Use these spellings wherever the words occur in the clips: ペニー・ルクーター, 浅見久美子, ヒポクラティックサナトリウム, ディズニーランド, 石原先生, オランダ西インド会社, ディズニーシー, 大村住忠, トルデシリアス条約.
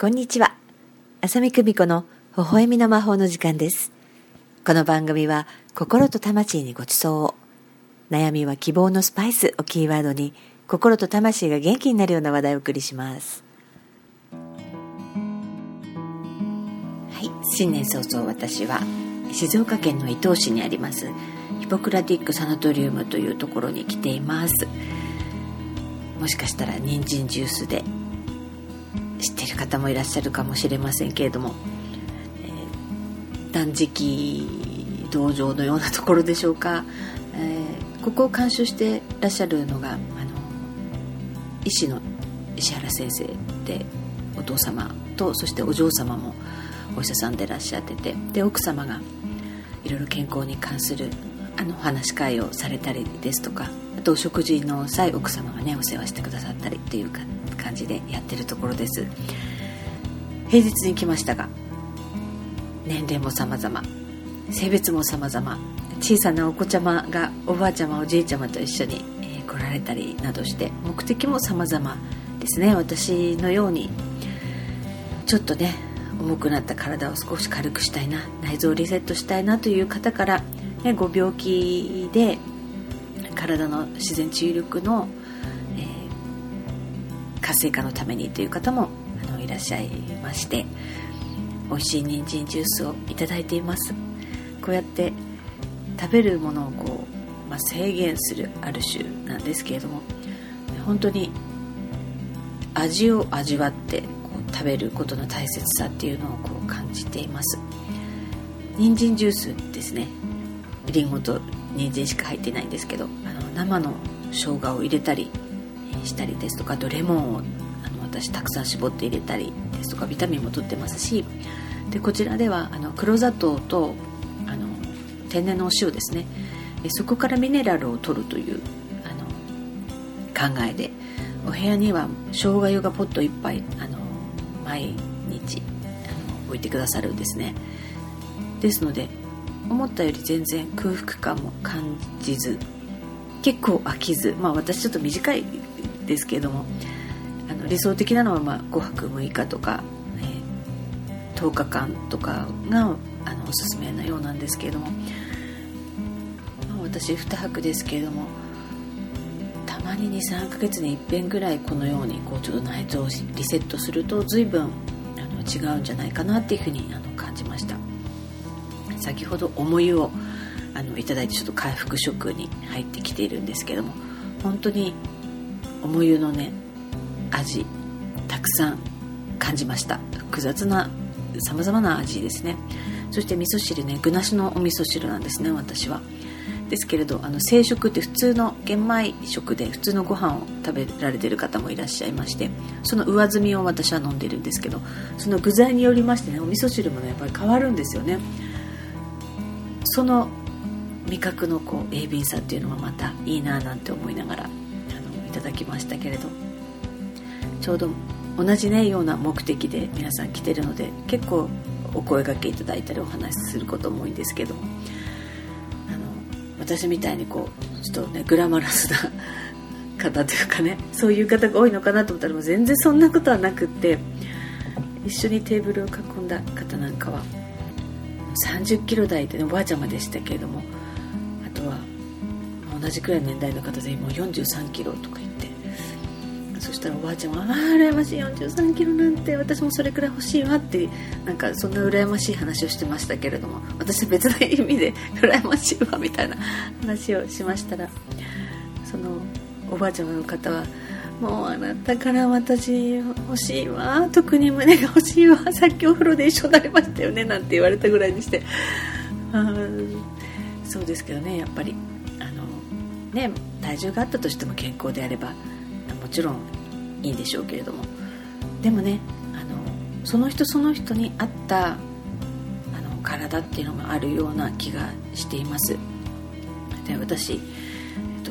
こんにちは、浅見久美子の微笑みの魔法の時間です。この番組は心と魂にごちそうを、悩みは希望のスパイスをキーワードに、心と魂が元気になるような話題をお送りします。はい、新年早々私は静岡県の伊東市にありますヒポクラティックサナトリウムというところに来ています。もしかしたら人参ジュースで知っている方もいらっしゃるかもしれませんけれども、断食道場のようなところでしょうか、ここを監修してらっしゃるのが医師の石原先生で、お父様とそしてお嬢様もお医者さんでらっしゃってて、で奥様がいろいろ健康に関するお話し会をされたりですとか、あとお食事の際奥様がねお世話してくださったりっていうか感じでやってるところです。平日に来ましたが、年齢も様々、性別も様々、小さなお子ちゃまがおばあちゃまおじいちゃまと一緒に来られたりなどして、目的も様々ですね。私のようにちょっとね重くなった体を少し軽くしたいな、内臓をリセットしたいなという方から、ね、ご病気で体の自然治癒力の活性化のためにという方もいらっしゃいまして、美味しい人参ジュースをいただいています。こうやって食べるものをこう、制限するある種なんですけれども、本当に味を味わってこう食べることの大切さっていうのをこう感じています。人参ジュースですね、リンゴと人参しか入ってないんですけど、生の生姜を入れたりしたりですとか、あとレモンを私たくさん絞って入れたりですとか、ビタミンも取ってますし、でこちらでは黒砂糖と天然のお塩ですね、そこからミネラルを取るという考えで、お部屋には生姜湯がポット1杯毎日置いてくださるんですね。ですので思ったより全然空腹感も感じず、結構飽きず、私ちょっと短いですけれども、理想的なのは5泊6日とか、10日間とかがおすすめなようなんですけれども、私2泊ですけれども、たまに 2,3 ヶ月に一遍ぐらいこのようにこうちょっと内臓をリセットすると随分違うんじゃないかなっていうふうに感じました。先ほど重湯をいただいてちょっと回復食に入ってきているんですけれども、本当に重湯のね味たくさん感じました。複雑なさまざまな味ですね。そして味噌汁ね、具なしのお味噌汁なんですね私は。ですけれど正食って普通の玄米食で普通のご飯を食べられている方もいらっしゃいまして、その上澄みを私は飲んでるんですけど、その具材によりましてねお味噌汁もねやっぱり変わるんですよね。その味覚のこう鋭敏さっていうのはまたいいななんて思いながらいただきましたけれど、ちょうど同じ、ね、ような目的で皆さん来てるので、結構お声掛けいただいたりお話しすることも多いんですけど、私みたいにこうちょっとねグラマラスな方というかね、そういう方が多いのかなと思ったらもう全然そんなことはなくって、一緒にテーブルを囲んだ方なんかは30キロ台で、ね、おばあちゃまでしたけれども、あとは同じくらいの年代の方でもう43キロとか言って、そしたらおばあちゃんは羨ましい、43キロなんて私もそれくらい欲しいわって、なんかそんな羨ましい話をしてましたけれども、私は別の意味で羨ましいわみたいな話をしましたら、そのおばあちゃまの方はもうあなたから私欲しいわ、特に胸が欲しいわ、さっきお風呂で一緒になりましたよねなんて言われたぐらいにして、そうですけどね、やっぱりね体重があったとしても健康であればもちろんいいでしょうけれども、でもねその人その人に合った体っていうのがあるような気がしています。で私、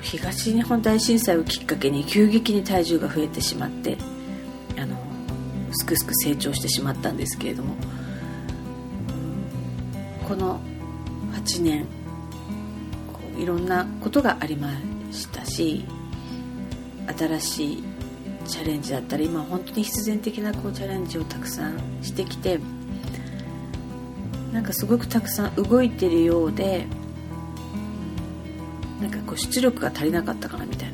東日本大震災をきっかけに急激に体重が増えてしまって、すくすく成長してしまったんですけれども、この8年こういろんなことがありましたし、新しいチャレンジだったり、今本当に必然的なこうチャレンジをたくさんしてきて、なんかすごくたくさん動いてるようで、なんかこう出力が足りなかったかなみたい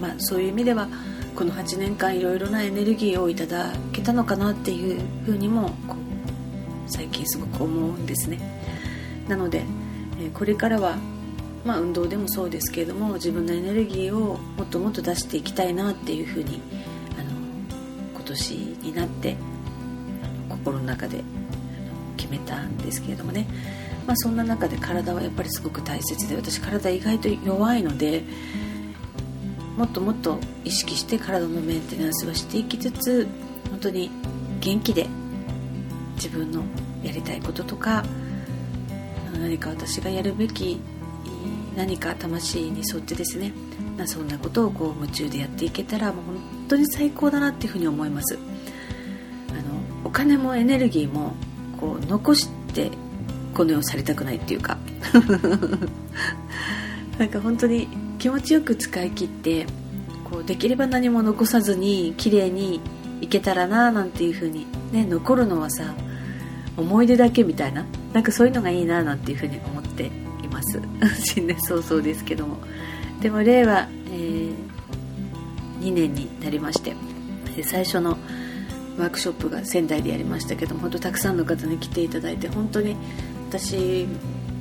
な、そういう意味ではこの8年間いろいろなエネルギーをいただけたのかなっていうふうにもこう最近すごく思うんですね。なのでこれからは運動でもそうですけれども、自分のエネルギーをもっともっと出していきたいなっていうふうに今年になって心の中で決めたんですけれどもね、そんな中で体はやっぱりすごく大切で、私体意外と弱いので、もっともっと意識して体のメンテナンスはしていきつつ、本当に元気で自分のやりたいこととか、何か私がやるべき何か魂に沿ってですね、そんなことをこう夢中でやっていけたら、もう本当に最高だなっていうふうに思います。お金もエネルギーもこう残してこの世を去りたくないっていうかなんか本当に気持ちよく使い切って、こうできれば何も残さずに綺麗にいけたらななんていうふうにね、残るのはさ思い出だけみたいな、なんかそういうのがいいななんていうふうに思って新年早々ですけども、でも令和、2年になりまして、最初のワークショップが仙台でやりましたけども、本当たくさんの方に来ていただいて、本当に私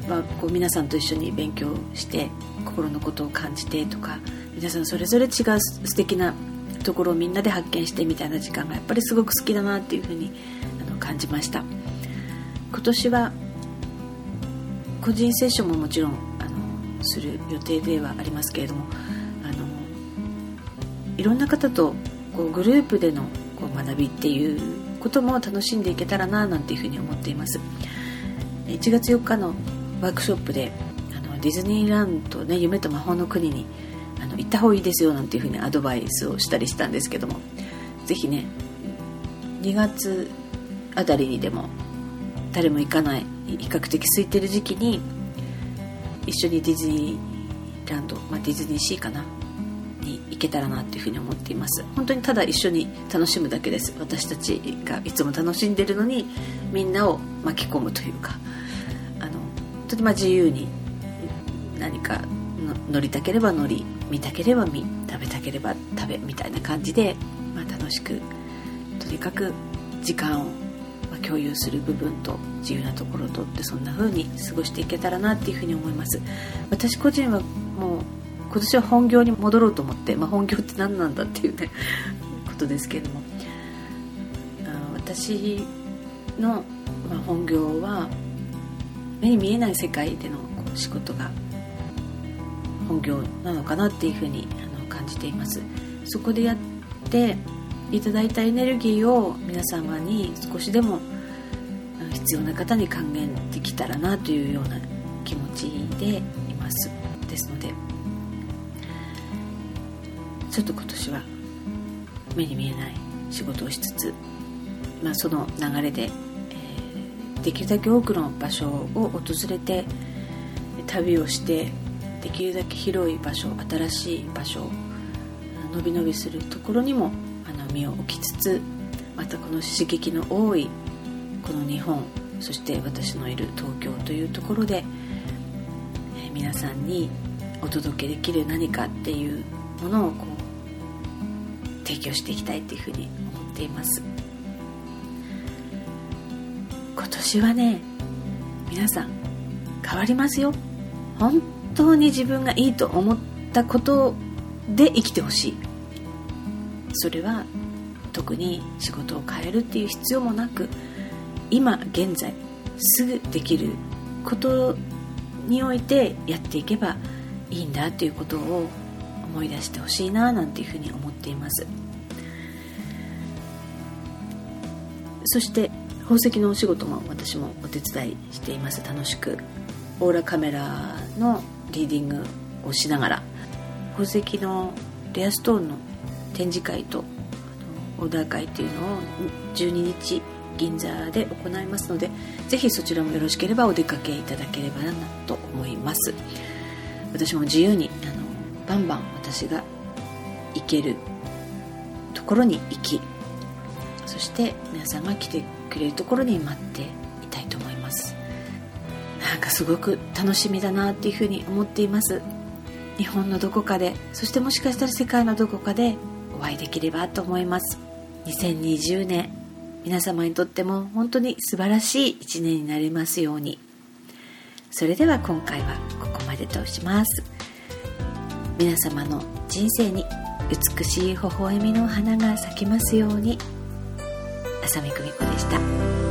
はこう皆さんと一緒に勉強して心のことを感じてとか、皆さんそれぞれ違う素敵なところをみんなで発見してみたいな時間がやっぱりすごく好きだなっていうふうに感じました。今年は個人セッションももちろんする予定ではありますけれども、いろんな方とこうグループでのこう学びっていうことも楽しんでいけたらななんていうふうに思っています。1月4日のワークショップでディズニーランドね、夢と魔法の国に行った方がいいですよなんていうふうにアドバイスをしたりしたんですけども、ぜひね2月あたりにでも誰も行かない比較的空いてる時期に一緒にディズニーランド、ディズニーシーかなに行けたらなというふうに思っています。本当にただ一緒に楽しむだけです。私たちがいつも楽しんでるのにみんなを巻き込むというか、本当に自由に何か乗りたければ乗り、見たければ見、食べたければ食べみたいな感じで、楽しくとにかく時間を共有する部分と自由なところとって、そんな風に過ごしていけたらなっていう風に思います。私個人はもう今年は本業に戻ろうと思って、本業って何なんだっていうねことですけれども、私の本業は目に見えない世界での仕事が本業なのかなっていう風に感じています。そこでやっていただいたエネルギーを皆様に少しでも必要な方に還元できたらなというような気持ちでいます。ですのでちょっと今年は目に見えない仕事をしつつ、その流れで、できるだけ多くの場所を訪れて旅をして、できるだけ広い場所、新しい場所、のびのびするところにも身を置きつつ、またこの刺激の多いこの日本、そして私のいる東京というところで、皆さんにお届けできる何かっていうものをこう提供していきたいというふうに思っています。今年はね皆さん変わりますよ。本当に自分がいいと思ったことで生きてほしい。それは特に仕事を変えるっていう必要もなく、今現在すぐできることにおいてやっていけばいいんだということを思い出してほしいななんていうふうに思っています。そして宝石のお仕事も私もお手伝いしています。楽しくオーラカメラのリーディングをしながら、宝石のレアストーンの展示会とオーダー会というのを12日銀座で行いますので、ぜひそちらもよろしければお出かけいただければなと思います。私も自由にバンバン私が行けるころに行き、そして皆さんが来てくれるところに待っていたいと思います。なんかすごく楽しみだなっていうふうに思っています。日本のどこかで、そしてもしかしたら世界のどこかでお会いできればと思います。2020年、皆様にとっても本当に素晴らしい1年になりますように。それでは今回はここまでとします。皆様の人生に美しい微笑みの花が咲きますように。浅見久美子でした。